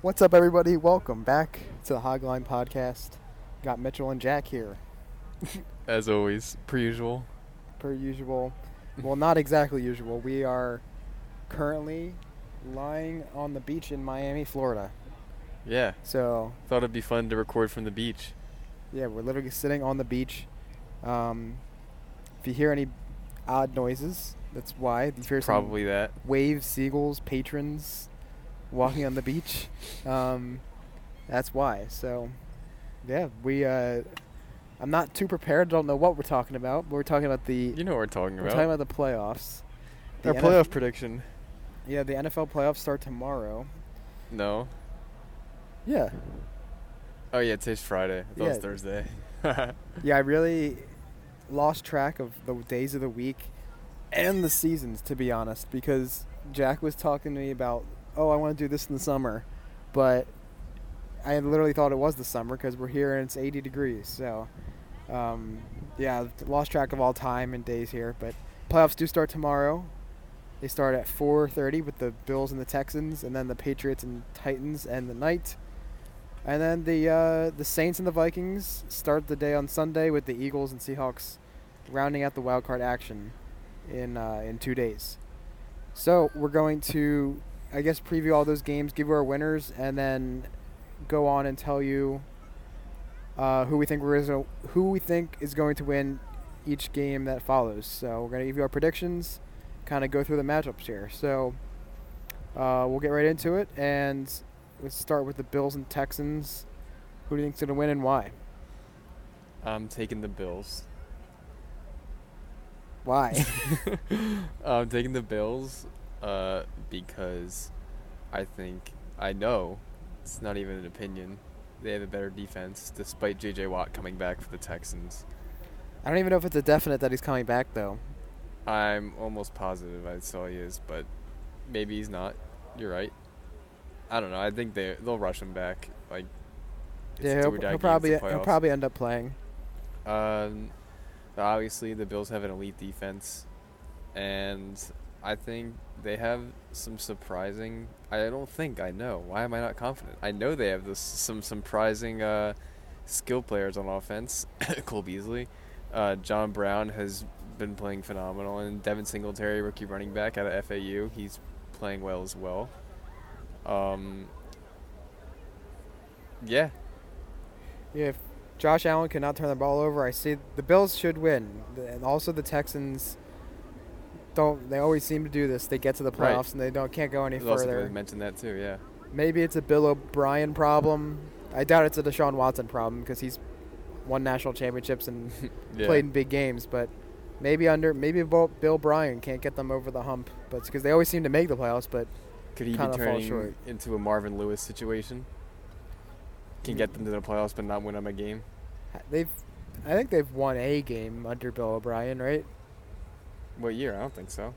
What's up, everybody? Welcome back to the Hogline Podcast. Got Mitchell and Jack here. As always, per usual. Per usual. Well, not exactly usual. We are currently lying on the beach in Miami, Florida. Yeah. So. Thought it'd be fun to record from the beach. Yeah, we're literally sitting on the beach. If you hear any odd noises, that's why. Probably that. Waves, seagulls, patrons walking on the beach. That's why. So, yeah, we. I'm not too prepared. I don't know what we're talking about. But we're talking about the. You know what we're talking about. We're talking about the playoffs. Our playoff prediction. Yeah, the NFL playoffs start tomorrow. No. Yeah. Oh, yeah, today's Friday. I thought it was Thursday. Yeah, I really lost track of the days of the week and the seasons, to be honest, because Jack was talking to me about, I want to do this in the summer, but I literally thought it was the summer because we're here and it's 80 degrees. So, yeah, I've lost track of all time and days here, but playoffs do start tomorrow. They start at 4:30 with the Bills and the Texans, and then the Patriots and Titans and the Knights. And then the Saints and the Vikings start the day on Sunday with the Eagles and Seahawks rounding out the wild card action in 2 days. So we're going to, I guess, preview all those games, give you our winners, and then go on and tell you who we think is going to win each game that follows. So we're going to give you our predictions, kind of go through the matchups here. So we'll get right into it and. Let's start with the Bills and Texans. Who do you think's going to win and why? I'm taking the Bills. Why? I'm taking the Bills because I know, it's not even an opinion, they have a better defense despite JJ Watt coming back for the Texans. I don't even know if it's a definite that he's coming back, though. I'm almost positive I saw he is, but maybe he's not. You're right. I don't know. I think they'll rush him back. Like, he'll probably end up playing. Obviously, the Bills have an elite defense, and I think they have some surprising. Why am I not confident? I know they have some surprising skill players on offense. Cole Beasley, John Brown has been playing phenomenal, and Devin Singletary, rookie running back out of FAU, he's playing well as well. Yeah, if Josh Allen cannot turn the ball over, I see the Bills should win. And also the Texans they always seem to do this. They get to the playoffs and they can't go any further. You mentioned that too, yeah. Maybe it's a Bill O'Brien problem. I doubt it's a Deshaun Watson problem because he's won national championships and played in big games, but maybe Bill O'Brien can't get them over the hump. But because they always seem to make the playoffs, but could he be turning into a Marvin Lewis situation? Can get them to the playoffs but not win them a game? I think they've won a game under Bill O'Brien, right? What year? I don't think so.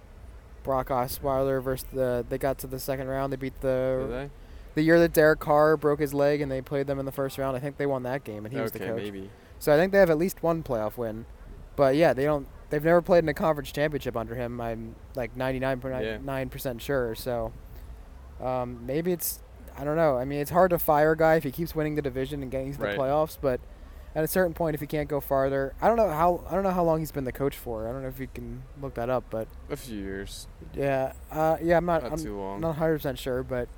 Brock Osweiler versus they got to the second round. They beat the year that Derek Carr broke his leg and they played them in the first round. I think they won that game and he was the coach. Maybe. So I think they have at least one playoff win. But yeah, they've never played in a conference championship under him. I'm like 99.9% sure, so maybe it's, I don't know. I mean, it's hard to fire a guy if he keeps winning the division and getting to the playoffs, but at a certain point, if he can't go farther, I don't know how long he's been the coach for. I don't know if you can look that up, but a few years. Yeah, I'm not 100% sure, but.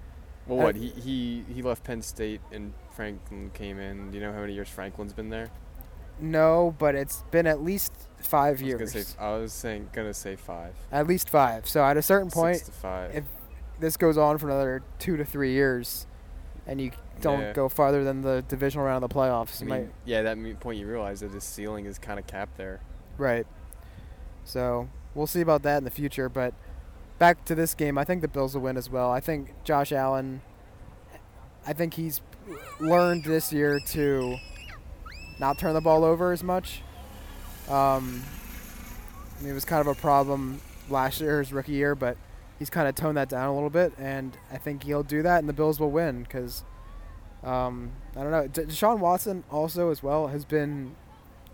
Well, he left Penn State and Franklin came in. Do you know how many years Franklin's been there? No, but it's been at least 5 years. I was gonna say five. At least five. So at a certain point, 6 to 5. If this goes on for another 2 to 3 years, and you don't go farther than the divisional round of the playoffs. That point you realize that his ceiling is kind of capped there. Right. So we'll see about that in the future. But back to this game, I think the Bills will win as well. I think Josh Allen, he's learned this year to not turn the ball over as much. It was kind of a problem last year, his rookie year, but he's kind of toned that down a little bit, and I think he'll do that, and the Bills will win because, I don't know. Deshaun Watson also as well has been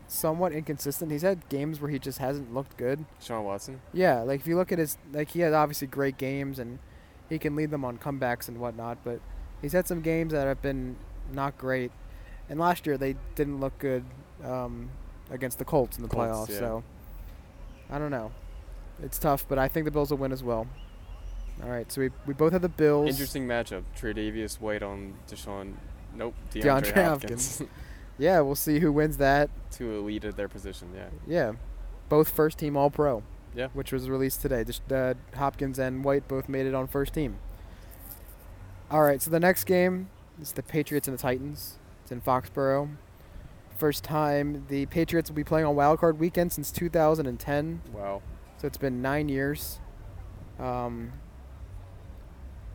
somewhat inconsistent. He's had games where he just hasn't looked good. Deshaun Watson? Yeah, like if you look at he had obviously great games, and he can lead them on comebacks and whatnot, but he's had some games that have been not great. And last year they didn't look good against the Colts in the playoffs. Yeah. So I don't know. It's tough, but I think the Bills will win as well. All right, so we both have the Bills. Interesting matchup. Tre'Davious White on Deshaun. Nope, DeAndre Hopkins. Yeah, we'll see who wins that. Two elite at their position, yeah. Yeah, both first-team All-Pro, yeah, which was released today. Just Hopkins and White both made it on first team. All right, so the next game is the Patriots and the Titans. It's in Foxborough. First time the Patriots will be playing on Wild Card Weekend since 2010. Wow. So it's been 9 years.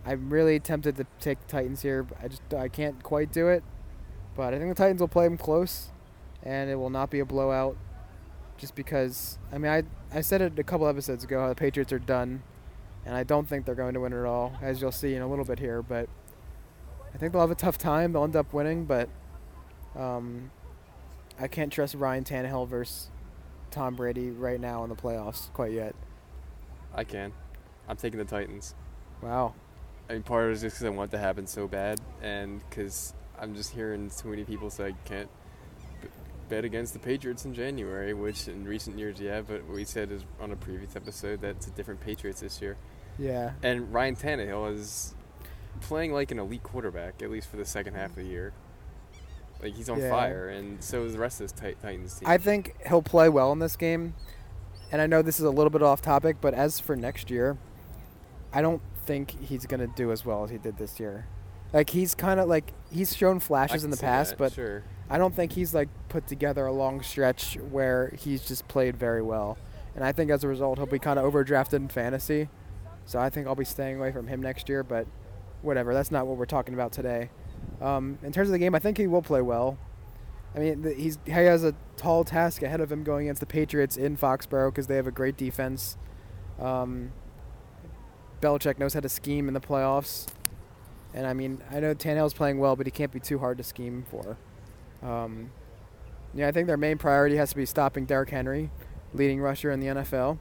I'm really tempted to take the Titans here. But I can't quite do it. But I think the Titans will play them close, and it will not be a blowout just because, I mean, I said it a couple episodes ago how the Patriots are done, and I don't think they're going to win it at all, as you'll see in a little bit here. But I think they'll have a tough time. They'll end up winning, but I can't trust Ryan Tannehill versus Tom Brady right now in the playoffs quite yet. I can. I'm taking the Titans. Wow. I mean, part of it is just because I want it to happen so bad, and because I'm just hearing too many people say I can't bet against the Patriots in January, which in recent years, yeah, but we said is on a previous episode that it's a different Patriots this year. Yeah. And Ryan Tannehill is playing like an elite quarterback, at least for the second half of the year. Like, he's on fire, and so is the rest of this Titans team. I think he'll play well in this game, and I know this is a little bit off topic, but as for next year, I don't think he's going to do as well as he did this year. Like, he's kind of like, he's shown flashes in the past, but sure. I don't think he's like put together a long stretch where he's just played very well. And I think as a result, he'll be kind of overdrafted in fantasy. So I think I'll be staying away from him next year, but whatever. That's not what we're talking about today. In terms of the game, I think he will play well. I mean, he has a tall task ahead of him going against the Patriots in Foxborough because they have a great defense. Belichick knows how to scheme in the playoffs. And, I mean, I know Tannehill's playing well, but he can't be too hard to scheme for. I think their main priority has to be stopping Derrick Henry, leading rusher in the NFL.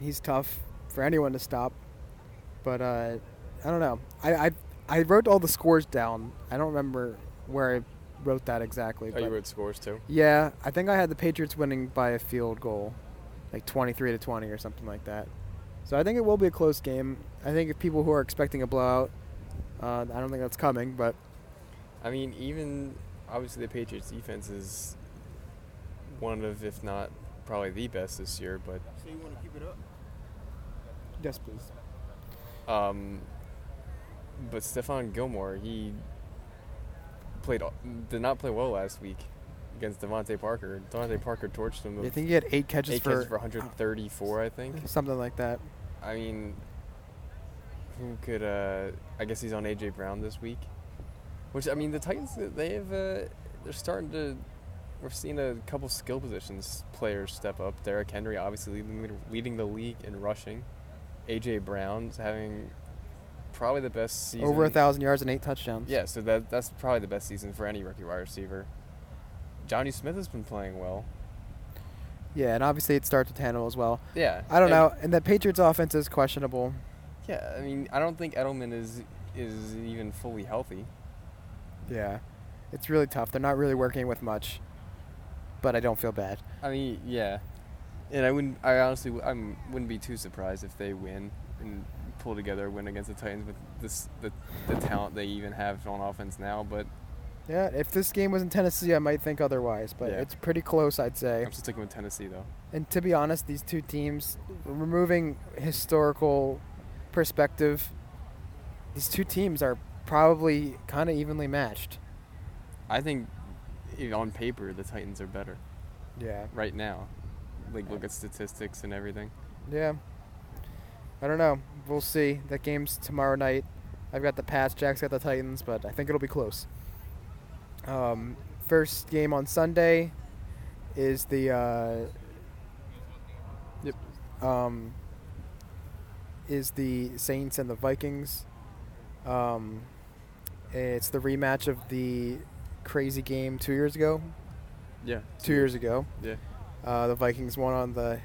He's tough for anyone to stop. But, I don't know. I wrote all the scores down. I don't remember where I wrote that exactly. Oh, you wrote scores, too? Yeah. I think I had the Patriots winning by a field goal, like 23-20 or something like that. So I think it will be a close game. I think if people who are expecting a blowout, I don't think that's coming. But I mean, even obviously the Patriots' defense is one of, if not probably the best this year. But so you want to keep it up? Yes, please. But Stephon Gilmore, he did not play well last week against Devontae Parker. Devontae Parker torched him. I think he had eight catches for 134, I think. Something like that. I mean, who could I guess he's on A.J. Brown this week. Which, I mean, the Titans, they have they're starting to – we've seen a couple skill positions players step up. Derrick Henry obviously leading the league in rushing. A.J. Brown's having probably the best season. Over 1,000 yards and 8 touchdowns. Yeah, so that's probably the best season for any rookie wide receiver. Johnny Smith has been playing well. Yeah, and obviously it starts with Tannehill as well. Yeah. I don't know. And the Patriots' offense is questionable. Yeah, I mean, I don't think Edelman is even fully healthy. Yeah. It's really tough. They're not really working with much. But I don't feel bad. I mean, yeah. And I honestly wouldn't be too surprised if they win and pull together a win against the Titans with the talent they even have on offense now, but yeah, if this game was in Tennessee, I might think otherwise, but it's pretty close, I'd say. I'm sticking with Tennessee, though. And to be honest, these two teams, removing historical perspective, these two teams are probably kind of evenly matched. I think on paper, the Titans are better. Yeah. Right now. Like, look at statistics and everything. Yeah. I don't know. We'll see. That game's tomorrow night. I've got the Pats, Jack's got the Titans, but I think it'll be close. First game on Sunday is the the Saints and the Vikings. It's the rematch of the crazy game 2 years ago. Yeah. 2 years ago. Yeah. The Vikings won on the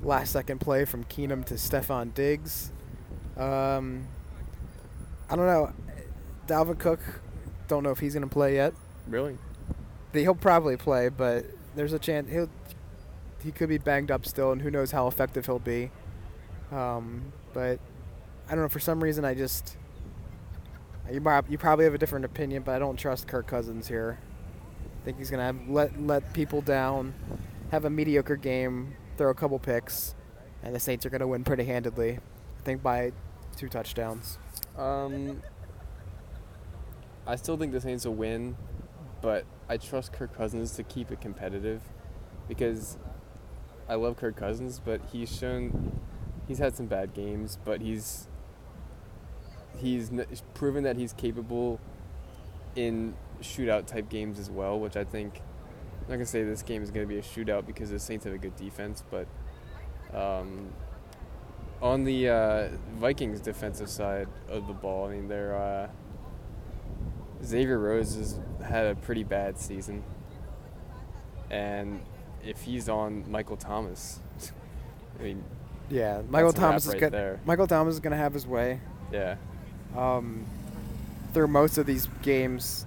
last second play from Keenum to Stephon Diggs. I don't know. Dalvin Cook, don't know if he's going to play yet. Really? He'll probably play, but there's a chance he could be banged up still, and who knows how effective he'll be. But I don't know. For some reason, I just you probably have a different opinion, but I don't trust Kirk Cousins here. I think he's going to let people down, have a mediocre game, throw a couple picks, and the Saints are going to win pretty handedly. I think by 2 touchdowns. I still think the Saints will win, but I trust Kirk Cousins to keep it competitive because I love Kirk Cousins, but he's had some bad games, but he's proven that he's capable in shootout-type games as well, which I think I'm not going to say this game is going to be a shootout because the Saints have a good defense, but on the Vikings defensive side of the ball, I mean, they're Xavier Rhodes has had a pretty bad season, and if he's on Michael Thomas, I mean, yeah, Michael Thomas is going to have his way. Yeah. Through most of these games,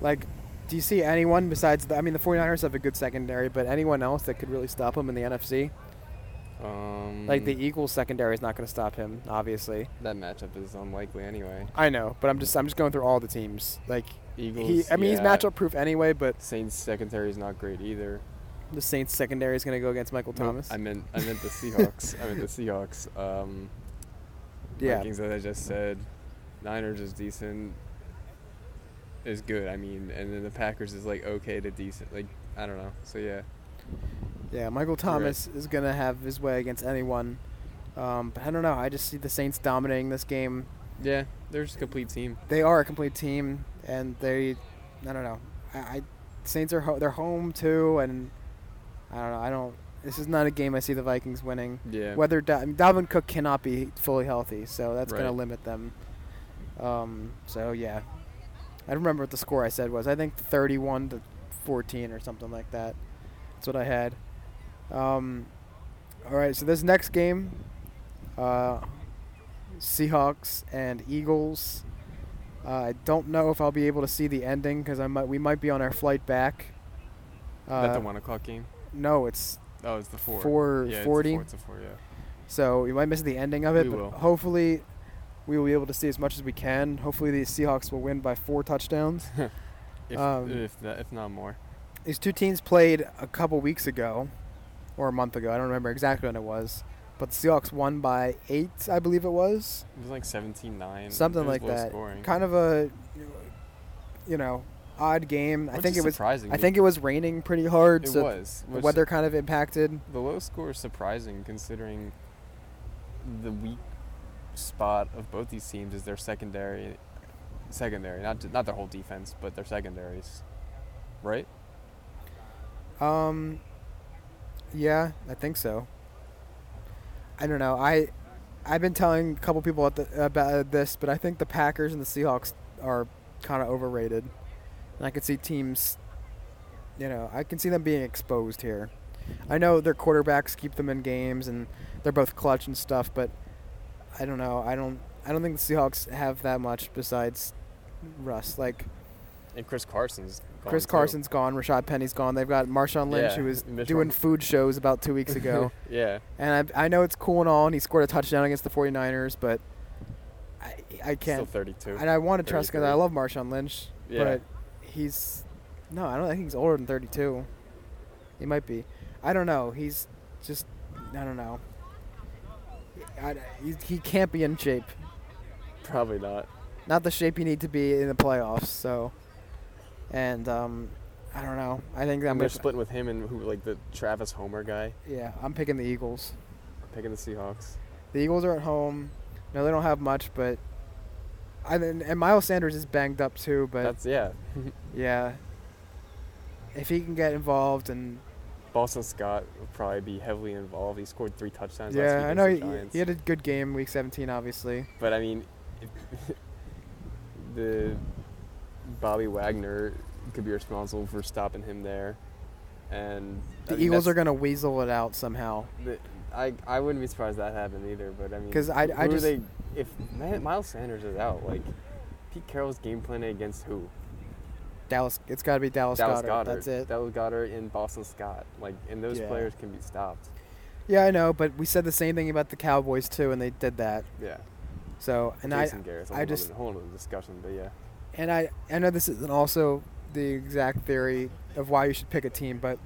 like, do you see anyone besides the 49ers have a good secondary, but anyone else that could really stop him in the NFC? Like, the Eagles secondary is not going to stop him, obviously. That matchup is unlikely anyway. I know, but I'm just going through all the teams. Like, Eagles, he's matchup proof anyway, but Saints secondary is not great either. The Saints secondary is going to go against Michael Thomas. I meant the Seahawks. Yeah. Vikings, as I just said, Niners is decent. Is good. I mean, and then the Packers is like okay to decent. Like, I don't know. So yeah. Yeah, Michael Thomas is going to have his way against anyone. But I don't know. I just see the Saints dominating this game. Yeah, they're just a complete team. They are a complete team, and I don't know. Saints are they're home too, and I don't know. This is not a game I see the Vikings winning. Yeah. Whether Dalvin Cook cannot be fully healthy, so that's going to limit them. So yeah, I remember what the score I said was. I think 31-14 or something like that. That's what I had. All right, so this next game, Seahawks and Eagles. I don't know if I'll be able to see the ending because we might be on our flight back. Is that the 1:00 game? No, it's the 4. 4:40. Yeah, it's the 4, yeah. So we might miss the ending of it, but hopefully we will be able to see as much as we can. Hopefully the Seahawks will win by 4 touchdowns. If not more. These two teams played a couple weeks ago, or a month ago. I don't remember exactly when it was. But the Seahawks won by 8, I believe it was. It was like 17-9. Something like that. Scoring. Kind of a, odd game. I think it was raining pretty hard. The weather kind of impacted. The low score is surprising considering the weak spot of both these teams is their secondary. Not their whole defense, but their secondaries. Right? Yeah, I think so. I don't know. I've been telling a couple people about this, but I think the Packers and the Seahawks are kind of overrated. And I can see teams, I can see them being exposed here. I know their quarterbacks keep them in games, and they're both clutch and stuff, but I don't know. I don't think the Seahawks have that much besides Russ. Like, and Chris Carson's gone. Rashad Penny's gone. They've got Marshawn Lynch, who was doing food shows about 2 weeks ago. Yeah. And I know it's cool and all, and he scored a touchdown against the 49ers, but I can't. Still 32. And I want to trust because I love Marshawn Lynch, but I think he's older than 32. He might be. I don't know. He's just, I don't know. He can't be in shape. Probably not. Not the shape you need to be in the playoffs, so. And I don't know. I think I'm splitting with him and the Travis Homer guy. Yeah, I'm picking the Eagles. I'm picking the Seahawks. The Eagles are at home. No, they don't have much, but and Miles Sanders is banged up too. But yeah. If he can get involved and Boston Scott will probably be heavily involved. He scored 3 touchdowns. Yeah, last week I know he had a good game week 17, obviously. But I mean, the Bobby Wagner could be responsible for stopping him there, and the Eagles are going to weasel it out somehow. I wouldn't be surprised that happened either, but I mean, because if Miles Sanders is out, like Pete Carroll's game plan against who? Dallas. It's got to be Dallas Goedert. That's it. Dallas Goedert and Boston Scott, like, and those players can be stopped. Yeah, I know, but we said the same thing about the Cowboys too, and they did that. Yeah. So and Jason Garrett's a whole other discussion, but yeah. And I know this isn't also the exact theory of why you should pick a team, but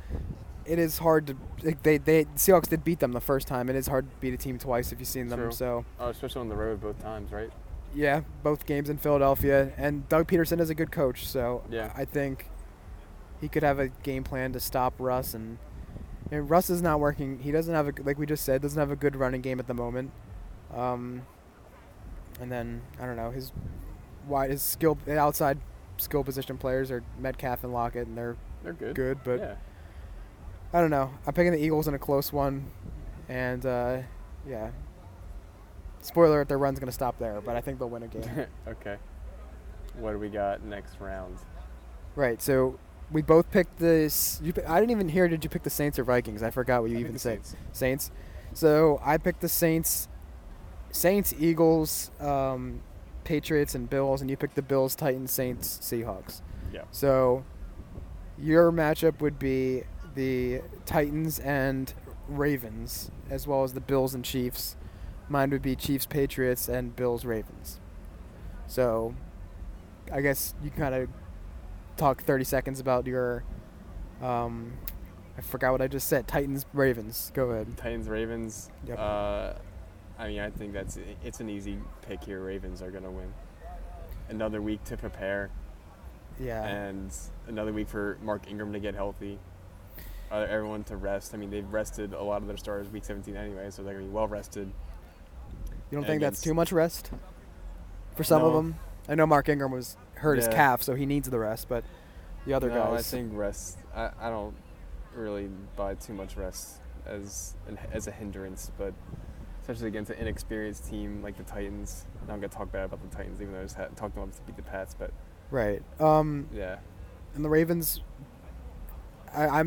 it is hard to like, Seahawks did beat them the first time. It is hard to beat a team twice if you've seen them. True. So especially on the road both times, right? Yeah, both games in Philadelphia, and Doug Peterson is a good coach, so yeah. I think he could have a game plan to stop Russ, and Russ is not working. He doesn't have like we just said, doesn't have a good running game at the moment. And then I don't know his skill outside skill position players are Metcalf and Lockett, and they're good, but yeah. I don't know. I'm picking the Eagles in a close one, and yeah. Spoiler alert, their run's going to stop there, but I think they'll win a game. Okay. What do we got next round? Right, so we both picked this. I didn't even hear, did you pick the Saints or Vikings? I forgot what you even said. Saints. So I picked the Saints. Saints, Eagles, Patriots, and Bills, and you picked the Bills, Titans, Saints, Seahawks. Yeah. So your matchup would be the Titans and Ravens, as well as the Bills and Chiefs. Mine would be Chiefs, Patriots, and Bills, Ravens. So I guess you kind of talk 30 seconds about your I forgot what I just said. Titans, Ravens. Go ahead. Titans, Ravens. Yep. I mean, I think it's an easy pick here. Ravens are going to win. Another week to prepare. Yeah. And another week for Mark Ingram to get healthy. Everyone to rest. I mean, they've rested a lot of their starters week 17 anyway, so they're going to be well rested. You don't think that's too much rest for some of them? I know Mark Ingram was hurt his calf, so he needs the rest, but the other guys. No, I think rest. I don't really buy too much rest as a hindrance, but especially against an inexperienced team like the Titans. Now I'm going to talk bad about the Titans, even though I just talked them up to beat the Pats. But right. Yeah. And the Ravens, I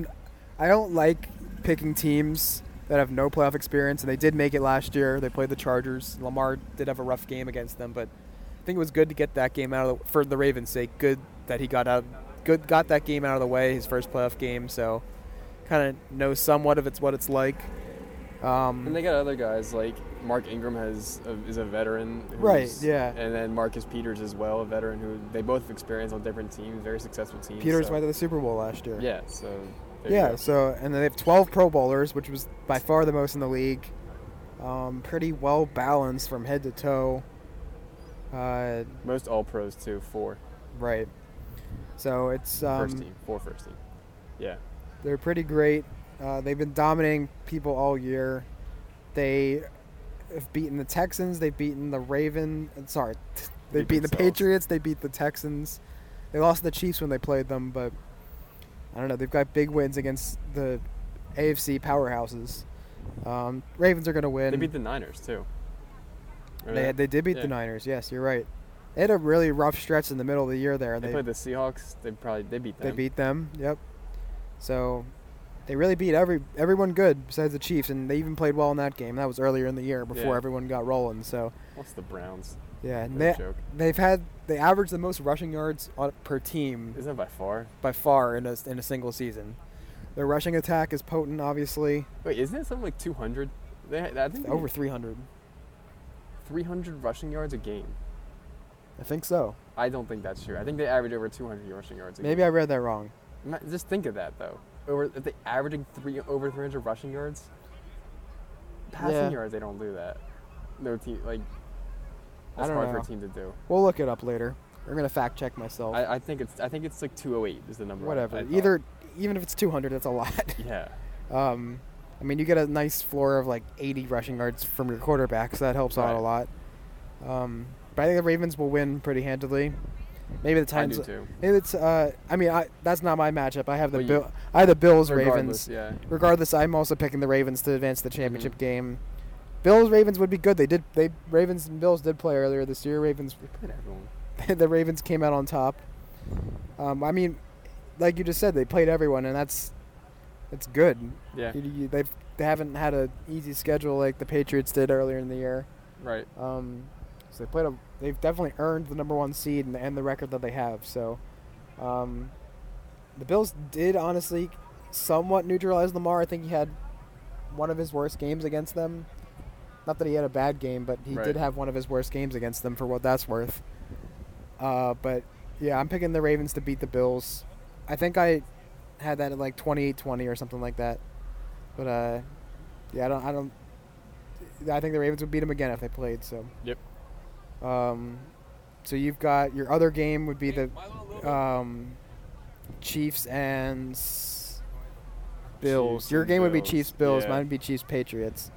don't like picking teams that have no playoff experience, and they did make it last year. They played the Chargers. Lamar did have a rough game against them, but I think it was good to get that game out of for the Ravens' sake. Good that he got that game out of the way, his first playoff game. So, kind of knows somewhat of what it's like. And they got other guys like Mark Ingram is a veteran, right? Yeah, and then Marcus Peters as well, a veteran who they both have experienced on different teams, very successful teams. Peters went to the Super Bowl last year. Yeah, so. Yeah, so, and they have 12 Pro Bowlers, which was by far the most in the league. Pretty well balanced from head to toe. Most All-Pros, too, 4. Right. So it's... first team. Yeah. They're pretty great. They've been dominating people all year. They have beaten the Texans. They've beaten the They beat the Patriots. They beat the Texans. They lost the Chiefs when they played them, but... I don't know. They've got big wins against the AFC powerhouses. Ravens are going to win. They beat the Niners, too. They did beat the Niners. Yes, you're right. They had a really rough stretch in the middle of the year there. They played the Seahawks. They beat them. They beat them, yep. So they really beat everyone good besides the Chiefs, and they even played well in that game. That was earlier in the year before everyone got rolling. So what's the Browns? Yeah, and they average the most rushing yards per team. Isn't that by far? By far in a single season. Their rushing attack is potent, obviously. Wait, isn't it something like 200? I think over 300. 300 rushing yards a game. I think so. I don't think that's true. I think they average over 200 rushing yards a game. Maybe I read that wrong. Just think of that though. If they averaging over 300 rushing yards, passing yards they don't do that. No team like. That's hard for a team to do. We'll look it up later. I'm gonna fact check myself. I think it's like 208 is the number. Whatever. Either even if it's 200, that's a lot. Yeah. I mean, you get a nice floor of like 80 rushing yards from your quarterback, so that helps out a lot. But I think the Ravens will win pretty handedly. Maybe the Titans. I do too. It's. That's not my matchup. I have I have the Bills. Ravens. Yeah. Regardless, I'm also picking the Ravens to advance the championship game. Bills Ravens would be good. Ravens and Bills did play earlier this year. They played everyone. The Ravens came out on top. I mean, like you just said, they played everyone, and that's good. Yeah. They've they haven't had an easy schedule like the Patriots did earlier in the year. Right. So they've definitely earned the number one seed and the record that they have. So the Bills did honestly somewhat neutralize Lamar. I think he had one of his worst games against them. Not that he had a bad game, but he did have one of his worst games against them for what that's worth. But, yeah, I'm picking the Ravens to beat the Bills. I think I had that at like 28-20 or something like that. But, yeah, I think the Ravens would beat them again if they played. So. Yep. So you've got your other game would be the Chiefs and Bills. Your game would be Chiefs-Bills. Yeah. Mine would be Chiefs-Patriots.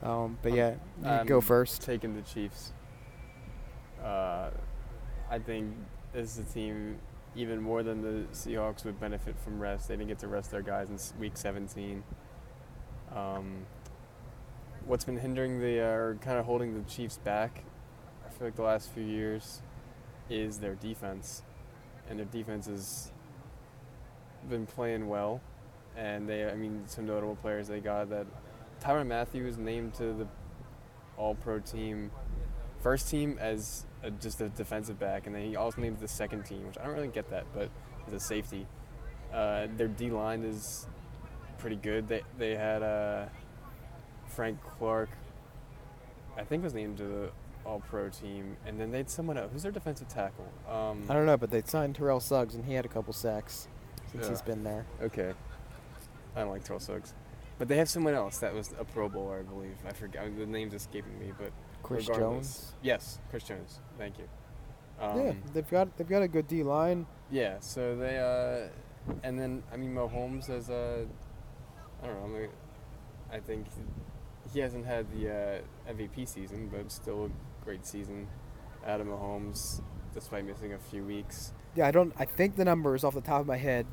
But, yeah, you go first. Taking the Chiefs. I think this is a team even more than the Seahawks would benefit from rest. They didn't get to rest their guys in Week 17. What's been hindering or kind of holding the Chiefs back, I feel like the last few years, is their defense. And their defense has been playing well. And some notable players they got that. Tyrann Mathieu was named to the All-Pro team, first team as just a defensive back, and then he also named the second team, which I don't really get that, but as a safety. Their D-line is pretty good. They had Frank Clark, I think, was named to the All-Pro team, and then they had someone else. Who's their defensive tackle? I don't know, but they signed Terrell Suggs, and he had a couple sacks since he's been there. Okay. I don't like Terrell Suggs. But they have someone else that was a Pro Bowler, I believe. I forgot. The name's escaping me, but Chris Jones? Yes, Chris Jones. Thank you. Yeah, they've got a good D-line. Yeah, so they and then Mahomes has I think he hasn't had the MVP season, but still a great season out of Mahomes despite missing a few weeks. Yeah, I think the number is off the top of my head.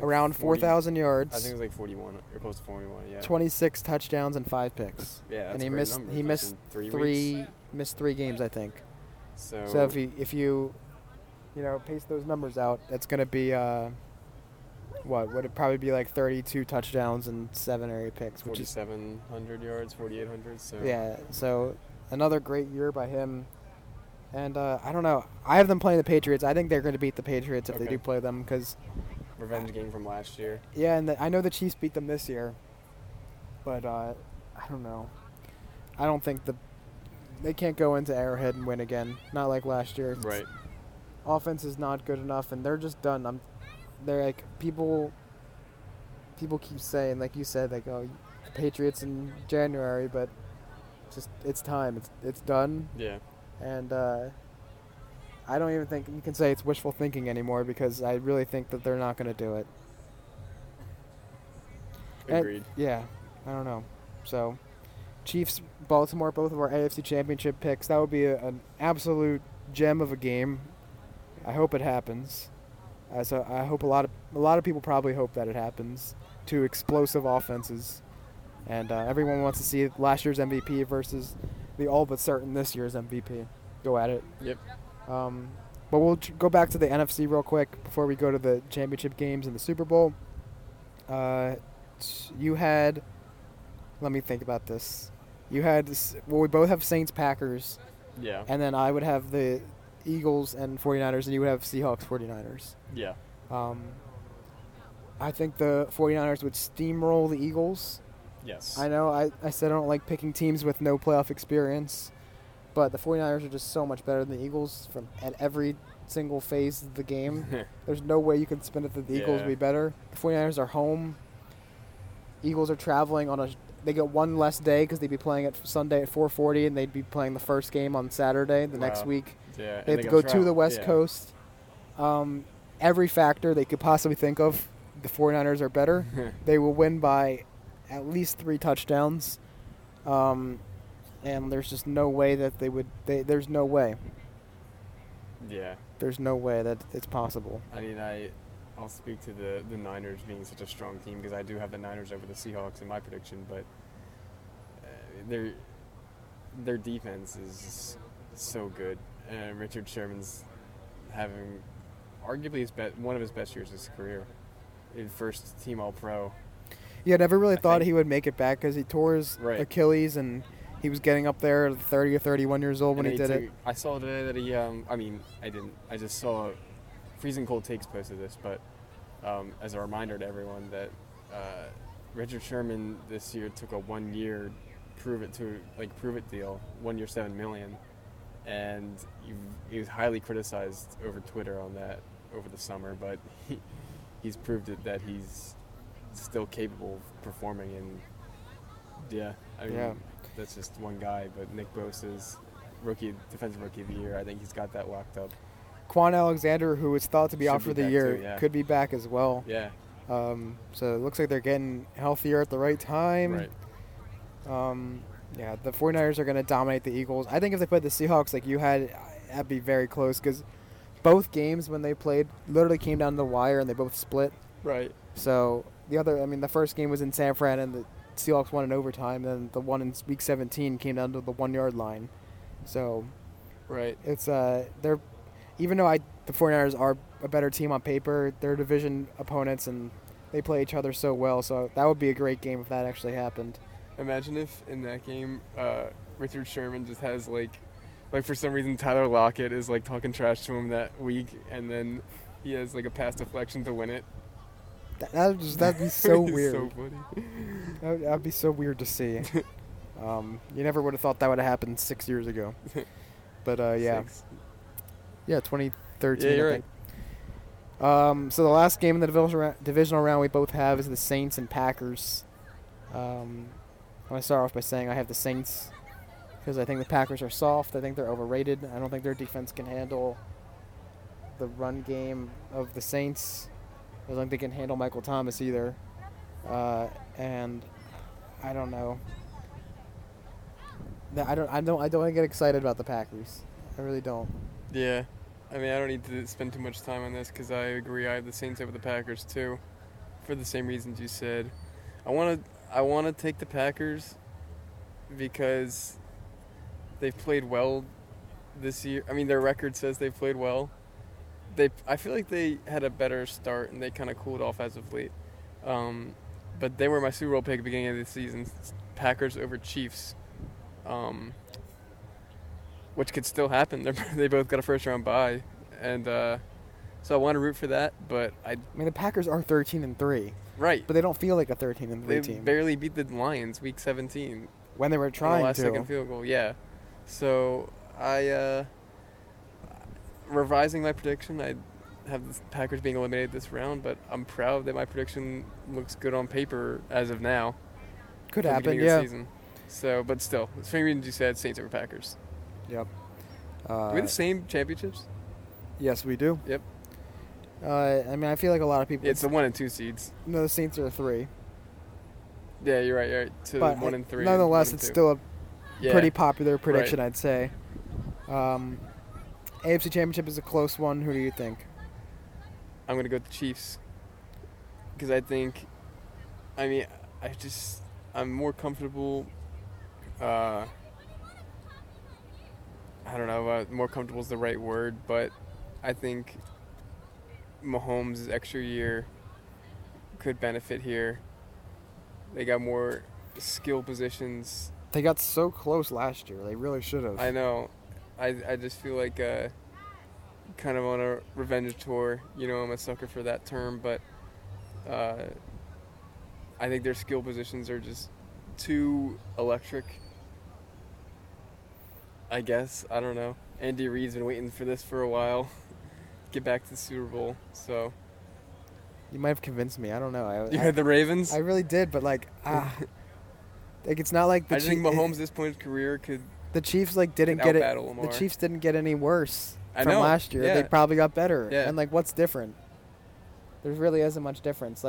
Around 4,000 yards. I think it was like 41 or close to 41, yeah. 26 touchdowns and 5 picks. Yeah, that's and he a great missed number. He that's missed three games, I think. So if you paste those numbers out, that's going to be would it probably be like 32 touchdowns and 7 or 8 picks, which is 4700 yards, 4800, so yeah, so another great year by him. And I don't know. I have them playing the Patriots. I think they're going to beat the Patriots if they do play them cuz revenge game from last year. Yeah, and I know the Chiefs beat them this year, but I don't know. I don't think they can't go into Arrowhead and win again. Not like last year. Right. Offense is not good enough, and they're just done. They're like people keep saying, like you said, like, oh, Patriots in January, but just it's time. It's done. Yeah. And I don't even think you can say it's wishful thinking anymore because I really think that they're not going to do it. Agreed. Yeah, I don't know. So, Chiefs, Baltimore, both of our AFC Championship picks. That would be an absolute gem of a game. I hope it happens. So I hope a lot of people probably hope that it happens. Two explosive offenses, and everyone wants to see last year's MVP versus the all but certain this year's MVP. Go at it. Yep. But we'll go back to the NFC real quick before we go to the championship games and the Super Bowl. Let me think about this. We both have Saints-Packers. Yeah. And then I would have the Eagles and 49ers, and you would have Seahawks-49ers. Yeah. I think the 49ers would steamroll the Eagles. Yes. I know I said I don't like picking teams with no playoff experience. But the 49ers are just so much better than the Eagles at every single phase of the game. There's no way you can spin it that the Eagles would be better. The 49ers are home. Eagles are traveling they get one less day because they'd be playing at Sunday at 4:40, and they'd be playing the first game on Saturday the next week. Yeah. They have to go to the West Coast. Every factor they could possibly think of, the 49ers are better. They will win by at least 3 touchdowns. And there's just no way that they would. There's no way. Yeah. There's no way that it's possible. I'll speak to the Niners being such a strong team because I do have the Niners over the Seahawks in my prediction, but their defense is so good. And Richard Sherman's having arguably one of his best years of his career. His first team All-Pro. Yeah, never really thought he would make it back because he tore his Achilles, and he was getting up there at 30 or 31 years old when he did it. I saw today that he, I just saw Freezing Cold Takes posted this, but as a reminder to everyone that Richard Sherman this year took a one-year prove it deal, 1 year, $7 million, and he was highly criticized over Twitter on that over the summer, but he's proved it that he's still capable of performing, and that's just one guy. But Nick Bosa's defensive rookie of the year, I think he's got that locked up. Quan Alexander, who is thought to be out for the year, could be back as well. Yeah. So it looks like they're getting healthier at the right time. Right. The 49ers are going to dominate the Eagles. I think if they played the Seahawks like you had, that'd be very close, because both games when they played literally came down to the wire and they both split. Right. So the first game was in San Fran and the Seahawks won in overtime. Then the one in Week 17 came down to the 1 yard line. So, right. It's they're, even though the 49ers are a better team on paper, they're division opponents and they play each other so well. So that would be a great game if that actually happened. Imagine if in that game, Richard Sherman just has like for some reason Tyler Lockett is like talking trash to him that week, and then he has like a pass deflection to win it. That'd be so weird. So funny. That'd be so weird to see. You never would have thought that would have happened 6 years ago. But 2013. Yeah, you're right. So the last game in the divisional round we both have is the Saints and Packers. I'm going to start off by saying I have the Saints because I think the Packers are soft. I think they're overrated. I don't think their defense can handle the run game of the Saints. I don't think they can handle Michael Thomas either. And I don't know. I don't get excited about the Packers. I really don't. Yeah. I don't need to spend too much time on this because I agree. I have the Saints over the Packers too for the same reasons you said. I want to take the Packers because they've played well this year. Their record says they've played well. I feel like they had a better start, and they kind of cooled off as of late. But they were my Super Bowl pick at the beginning of the season, Packers over Chiefs, which could still happen. They both got a first-round bye, and so I want to root for that. But the Packers are 13-3. Right. But they don't feel like a 13-3 team. They barely beat the Lions Week 17. When they were trying to. Last second field goal, yeah. So revising my prediction, I have the Packers being eliminated this round, but I'm proud that my prediction looks good on paper as of now. Could happen, yeah. Season. So, but still, the same reason you said Saints over Packers. Yep. Do we have the same championships? Yes, we do. Yep. I feel like a lot of people... It's the 1 and 2 seeds. No, the Saints are the 3. Yeah, you're right. So but 1 and 3. Nonetheless, it's still a pretty popular prediction, right. I'd say. AFC Championship is a close one. Who do you think? I'm going to go with the Chiefs. Because I think... I'm more comfortable... I don't know. More comfortable is the right word, but I think... Mahomes' extra year could benefit here. They got more skill positions. They got so close last year. They really should have. I know. I just feel like kind of on a revenge tour. I'm a sucker for that term, but I think their skill positions are just too electric, I guess. I don't know. Andy Reid's been waiting for this for a while. Get back to the Super Bowl, so. You might have convinced me. I don't know. You had the Ravens? I really did, but it's not like the Chiefs. I think Mahomes at this point in his career could. The Chiefs didn't get it. Lamar. The Chiefs didn't get any worse from last year. Yeah. They probably got better. Yeah. And what's different? There really isn't much difference.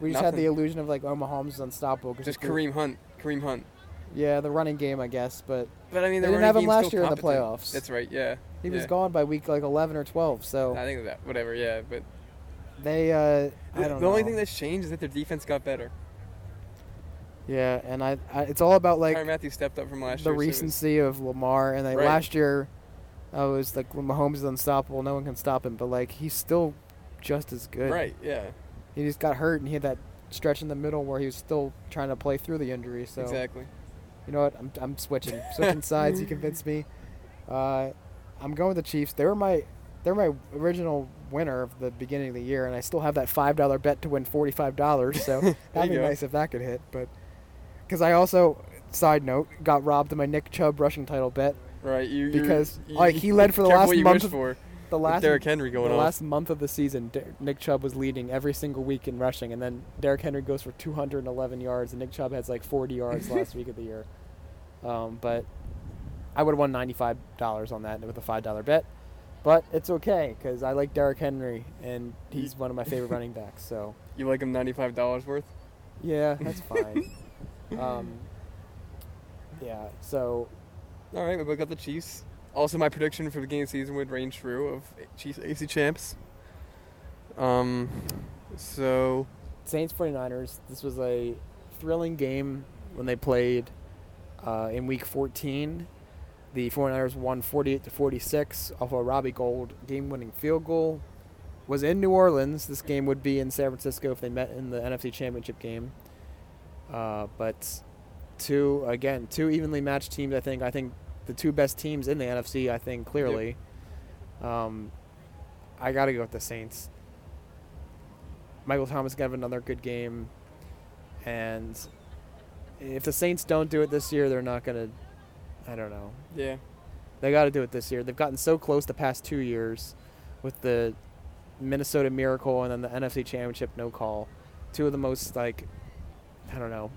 We just had the illusion of Mahomes is unstoppable. Just Kareem Hunt. Yeah, the running game, I guess, but they didn't have him last year in the playoffs. That's right, yeah. He was gone by week 11 or 12, so I think that whatever, yeah, but they I don't know. The only thing that's changed is that their defense got better. Yeah, and I it's all about Tyrann Mathieu stepped up from last year. The recency of Lamar, and last year I was Mahomes is unstoppable, no one can stop him, but he's still just as good. Right, yeah. He just got hurt and he had that stretch in the middle where he was still trying to play through the injury. So exactly. You know what? I'm switching sides. You convinced me. I'm going with the Chiefs. They're my original winner of the beginning of the year, and I still have that $5 bet to win $45. So that'd be nice if that could hit. But because I also, side note, got robbed of my Nick Chubb rushing title bet. Right. He led for the last month. Derrick Henry going on. The last month of the season, Nick Chubb was leading every single week in rushing, and then Derrick Henry goes for 211 yards, and Nick Chubb has like 40 yards last week of the year. But I would have won $95 on that with a $5 bet. But it's okay, because I like Derrick Henry, and he's one of my favorite running backs. So you like him $95 worth? Yeah, that's fine. Yeah, so... All right, we both got the Chiefs. Also, my prediction for the game season would range through of Chiefs AC champs. So Saints 49ers. This was a thrilling game when they played in Week 14. The 49ers won 48-46 off a Robbie Gould game-winning field goal. Was in New Orleans. This game would be in San Francisco if they met in the NFC Championship game. But two evenly matched teams. I think. The two best teams in the NFC, I think, clearly. Yep. I got to go with the Saints. Michael Thomas can have another good game. And if the Saints don't do it this year, they're not going to – I don't know. Yeah. They got to do it this year. They've gotten so close the past 2 years with the Minnesota Miracle and then the NFC Championship no call. Two of the most, like, I don't know,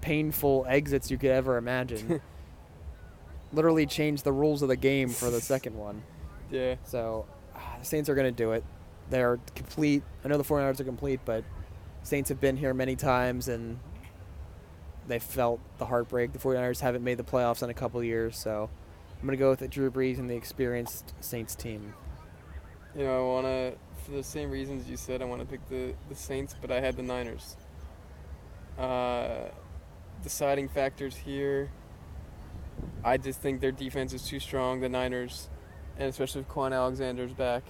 painful exits you could ever imagine. Literally changed the rules of the game for the second one. Yeah. So, the Saints are going to do it. They're complete. I know the 49ers are complete, but Saints have been here many times, and they felt the heartbreak. The 49ers haven't made the playoffs in a couple of years, so I'm going to go with it, Drew Brees and the experienced Saints team. You know, I want to, for the same reasons you said, I want to pick the Saints, but I had the Niners. Deciding factors here... I just think their defense is too strong, the Niners, and especially if Quan Alexander's back,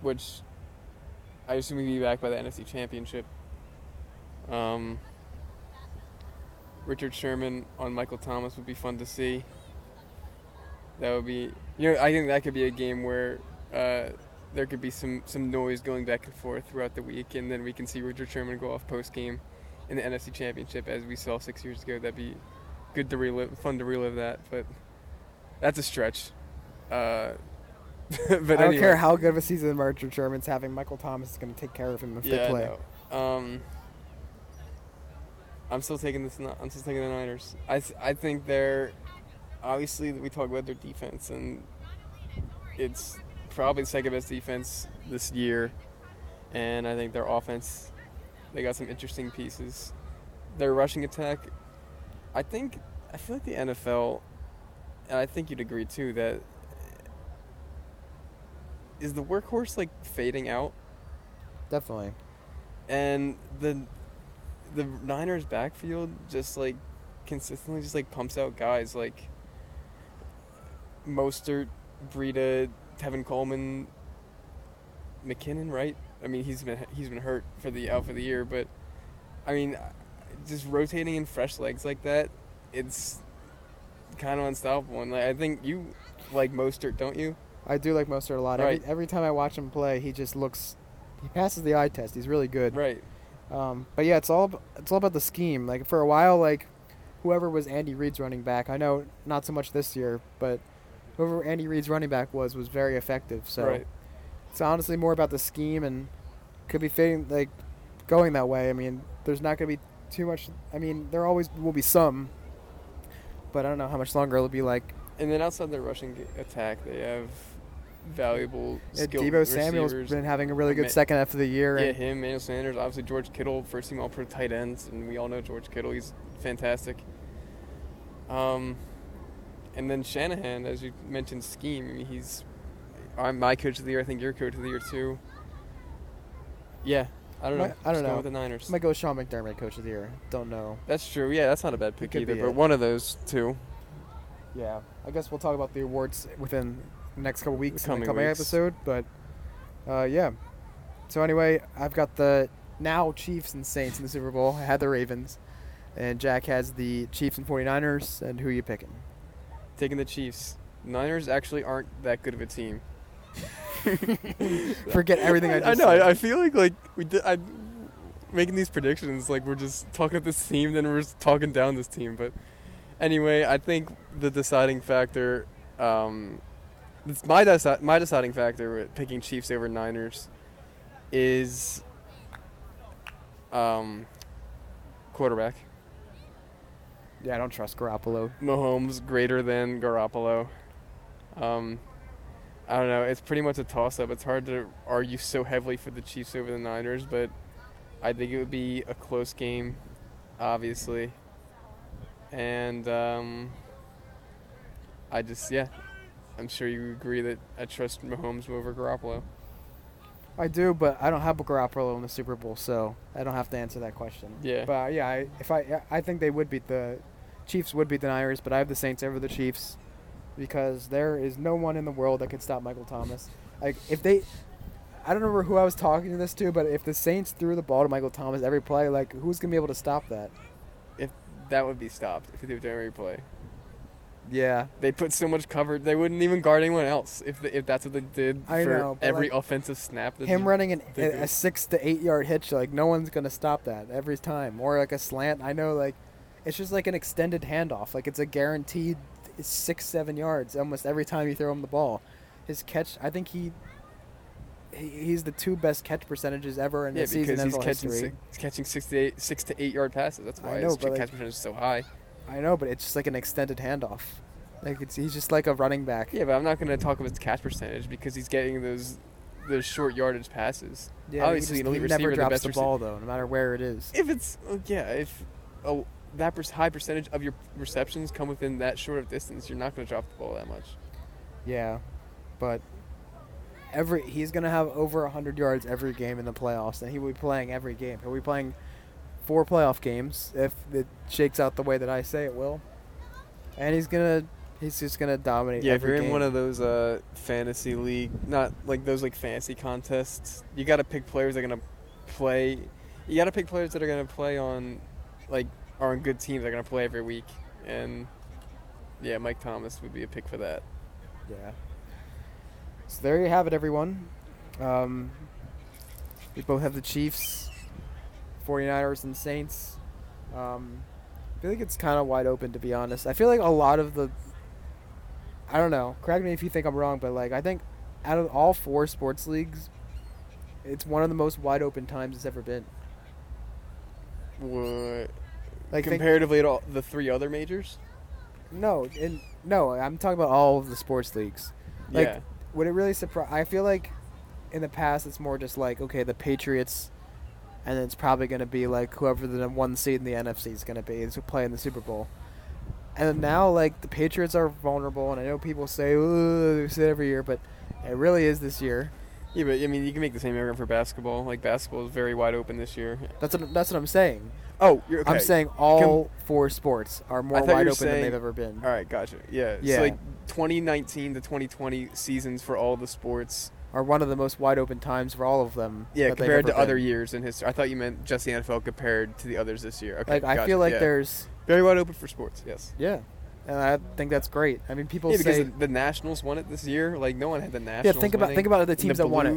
which I assume he'll be back by the NFC Championship. Richard Sherman on Michael Thomas would be fun to see. That would be, you know, I think that could be a game where there could be some noise going back and forth throughout the week, and then we can see Richard Sherman go off post-game in the NFC Championship as we saw 6 years ago. That'd be... good to relive, fun to relive that, but that's a stretch. But I don't care how good of a season Richard Sherman's having. Michael Thomas is going to take care of him if they play. No. I'm still taking the Niners. I think they're obviously we talk about their defense, and it's probably the second best defense this year. And I think their offense, they got some interesting pieces. Their rushing attack. I feel like the NFL, and I think you'd agree too, that is the workhorse like fading out? Definitely. And the Niners backfield just like consistently just like pumps out guys like Mostert, Breida, Tevin Coleman, McKinnon, right? I mean, he's been hurt for the year, but I mean, just rotating in fresh legs like that, it's kind of unstoppable. And like, I think you like Mostert, don't you? I do like Mostert a lot. Right. Every time I watch him play, he just looks... He passes the eye test. He's really good. Right. But yeah, it's all about the scheme. Like for a while, like whoever was Andy Reid's running back, I know not so much this year, but whoever Andy Reid's running back was very effective. So right. It's honestly more about the scheme and could be fitting like going that way. I mean, there's not going to be... too much. I mean, there always will be some, but I don't know how much longer it'll be like. And then outside their rushing attack, they have valuable skill Debo receivers. Samuel's been having a really good second half of the year. Yeah, him, Manuel Sanders, obviously George Kittle, first team All-Pro tight ends, and we all know George Kittle. He's fantastic. And then Shanahan, as you mentioned, scheme. I mean, I'm my coach of the year. I think your coach of the year too. Yeah. I don't know. With the Niners. I might go with Sean McDermott, coach of the year. Don't know. That's true. Yeah, that's not a bad pick either, but one of those two. Yeah. I guess we'll talk about the awards within the next couple weeks in the coming episode. But, yeah. So, anyway, I've got the now Chiefs and Saints in the Super Bowl. I had the Ravens. And Jack has the Chiefs and 49ers. And who are you picking? Taking the Chiefs. Niners actually aren't that good of a team. Forget everything I just said. I know. I feel like we did, making these predictions, like, we're just talking up this team, then we're just talking down this team. But anyway, I think the deciding factor, my deciding factor with picking Chiefs over Niners is quarterback. Yeah, I don't trust Garoppolo. Mahomes greater than Garoppolo. I don't know. It's pretty much a toss-up. It's hard to argue so heavily for the Chiefs over the Niners, but I think it would be a close game, obviously. And I'm sure you agree that I trust Mahomes over Garoppolo. I do, but I don't have Garoppolo in the Super Bowl, so I don't have to answer that question. Yeah. But yeah, I think they would beat the Chiefs would beat the Niners, but I have the Saints over the Chiefs because there is no one in the world that could stop Michael Thomas. Like I don't remember who I was talking to this to, but if the Saints threw the ball to Michael Thomas every play, like who's gonna be able to stop that? If that would be stopped if they do it every play. Yeah, they put so much cover. They wouldn't even guard anyone else if that's what they did every offensive snap. Him running a 6 to 8 yard hitch, like no one's gonna stop that every time, or like a slant. I know, like it's just like an extended handoff. Like it's a guaranteed 6-7 yards almost every time you throw him the ball. His catch, I think he's the two best catch percentages ever in the season. Yeah, because he's catching 6 to 8 yard passes. That's why his catch percentage is so high. I know, but it's just like an extended handoff. Like he's just like a running back. Yeah, but I'm not going to talk about his catch percentage because he's getting those short yardage passes. Yeah, obviously, he never drops the ball though, no matter where it is. If that high percentage of your receptions come within that short of distance, you're not going to drop the ball that much. Yeah, but he's going to have over 100 yards every game in the playoffs, and he will be playing every game. He'll be playing 4 playoff games if it shakes out the way that I say it will, and he's just gonna dominate. Yeah, every if you're game. In one of those fantasy league, not like those like fantasy contests, you gotta pick players that are gonna play. You gotta pick players that are gonna play on, like, are on good teams that are gonna play every week, and yeah, Mike Thomas would be a pick for that. Yeah. So there you have it, everyone. We both have the Chiefs, 49ers and Saints. I feel like it's kind of wide open, to be honest. I feel like a lot of the... I don't know. Correct me if you think I'm wrong, but like I think out of all 4 sports leagues, it's one of the most wide open times it's ever been. What? Like comparatively to all the 3 other majors? No, I'm talking about all of the sports leagues. Like, yeah. Would it really surprise... I feel like in the past it's more just like, okay, the Patriots... And it's probably going to be, like, whoever the 1 seed in the NFC is going to be is playing the Super Bowl. And now, like, the Patriots are vulnerable, and I know people say, ooh, they say it every year, but it really is this year. Yeah, but, I mean, you can make the same argument for basketball. Like, basketball is very wide open this year. That's what I'm saying. Oh, you're okay. I'm saying all 4 sports are more wide open than they've ever been. All right, gotcha. Yeah. So, like, 2019 to 2020 seasons for all the sports are one of the most wide open times for all of them. Yeah, compared to other years in history. I thought you meant just the NFL compared to the others this year. Okay, like I feel like there's very wide open for sports. Yes. Yeah, and I think that's great. I mean, people say because the Nationals won it this year. Like no one had the Nationals. Yeah, think about the teams that won it.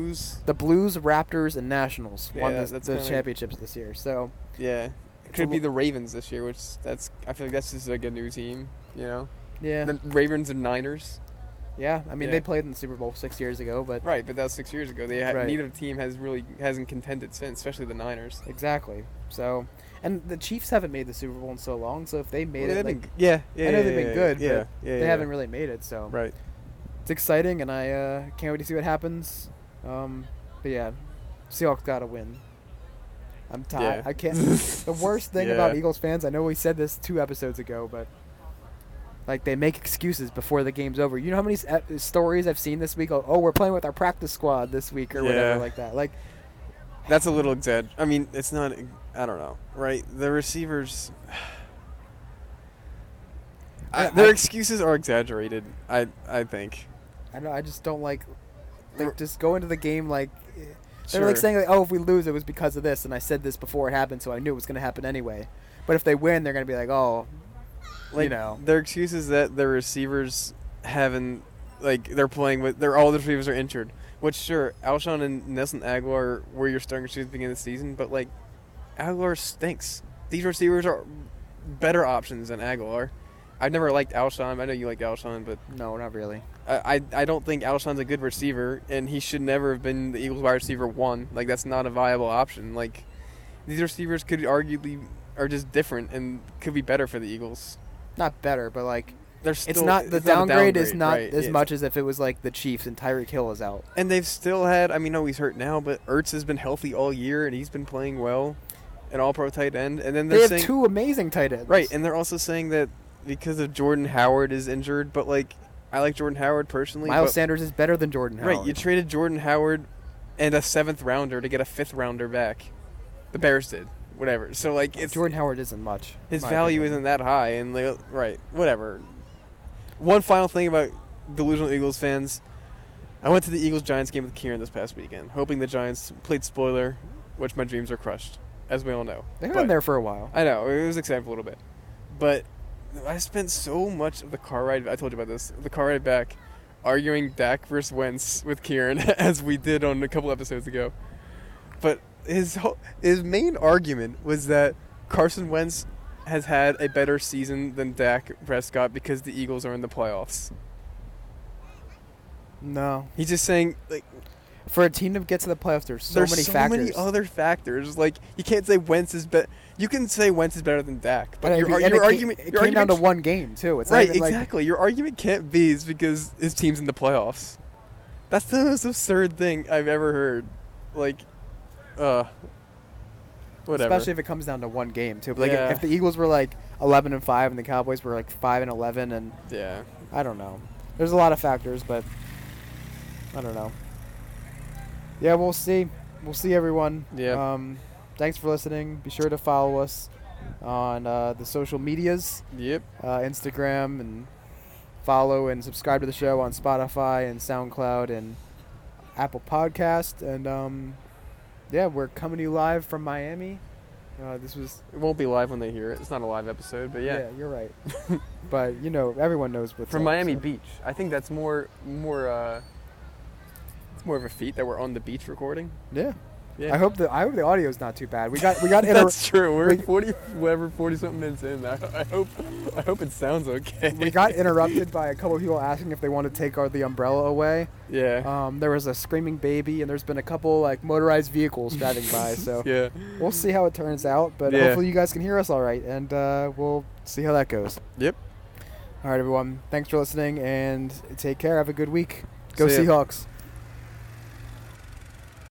The Blues, Raptors, and Nationals won the championships this year. So yeah, it could be the Ravens this year, I feel like that's just like a new team. You know. Yeah. The Ravens and Niners. Yeah, I mean they played in the Super Bowl 6 years ago, but right, but that was 6 years ago. Neither team hasn't contended since, especially the Niners. Exactly. So, and the Chiefs haven't made the Super Bowl in so long. So if they made they've been good, but they haven't really made it. So right, it's exciting, and I can't wait to see what happens. But yeah, Seahawks gotta win. I'm tired. Yeah. I can't. The worst thing about Eagles fans, I know we said this 2 episodes ago, but. Like, they make excuses before the game's over. You know how many stories I've seen this week? Oh, we're playing with our practice squad this week or whatever like that. Like, that's a little exaggerated. I mean, it's not – I don't know, right? The receivers – their excuses are exaggerated, I think. I know. I just don't like – just go into the game like – They were like saying, like, oh, if we lose, it was because of this, and I said this before it happened, so I knew it was going to happen anyway. But if they win, they're going to be like, oh, like, you know. Their excuse is that their receivers haven't, like, they're playing with, they're all the receivers are injured. Which, sure, Alshon and Nelson Aguilar were your starting receivers at the beginning of the season, but, like, Aguilar stinks. These receivers are better options than Aguilar. I've never liked Alshon. I know you like Alshon, but... No, not really. I don't think Alshon's a good receiver, and he should never have been the Eagles wide receiver one. Like, that's not a viable option. Like, these receivers could arguably are just different and could be better for the Eagles. Not better, but, like... Still, it's not the it's downgrade is not right, as much as if it was like the Chiefs and Tyreek Hill is out. And they've still had, I mean, no, he's hurt now, but Ertz has been healthy all year and he's been playing well, an All-Pro tight end. And then they're saying, have two amazing tight ends, right? And they're also saying that because of Jordan Howard is injured, but like I like Jordan Howard personally. Miles Sanders is better than Jordan Howard. Right, you traded Jordan Howard and a 7th rounder to get a 5th rounder back. The Bears did. Whatever. So like, it's, Jordan Howard isn't much. His value isn't that high, and like, right, whatever. One final thing about delusional Eagles fans. I went to the Eagles-Giants game with Kieran this past weekend, hoping the Giants played spoiler, which my dreams are crushed, as we all know. They were in there for a while. I know. It was exciting for a little bit. But I spent so much of the car ride, I told you about this, the car ride back, arguing Dak versus Wentz with Kieran, as we did on a couple episodes ago. But his main argument was that Carson Wentz has had a better season than Dak Prescott because the Eagles are in the playoffs. No. He's just saying, like... For a team to get to the playoffs, there's so many factors. There's so many other factors. Like, you can't say Wentz is better. You can say Wentz is better than Dak, but your argument came down to one game, too. It's right, not even exactly. Like, your argument can't be is because his team's in the playoffs. That's the most absurd thing I've ever heard. Like, whatever. Especially if it comes down to one game too. Like if the Eagles were like 11-5 and the Cowboys were like 5-11, and yeah, I don't know. There's a lot of factors, but I don't know. Yeah, we'll see. We'll see, everyone. Yeah. Thanks for listening. Be sure to follow us on the social medias. Yep. Instagram, and follow and subscribe to the show on Spotify and SoundCloud and Apple Podcast, and yeah, we're coming to you live from Miami. It won't be live when they hear it. It's not a live episode, but yeah. Yeah, you're right. But, you know, everyone knows what's from up, Miami so. Beach. I think that's more of a feat that we're on the beach recording. Yeah. Yeah. I hope the audio's not too bad. We got That's true. We're 40-something minutes in. I hope it sounds okay. We got interrupted by a couple of people asking if they want to take the umbrella away. Yeah. There was a screaming baby, and there's been a couple like motorized vehicles driving by. So yeah, we'll see how it turns out. But hopefully you guys can hear us all right, and we'll see how that goes. Yep. All right, everyone. Thanks for listening, and take care. Have a good week. Go Seahawks.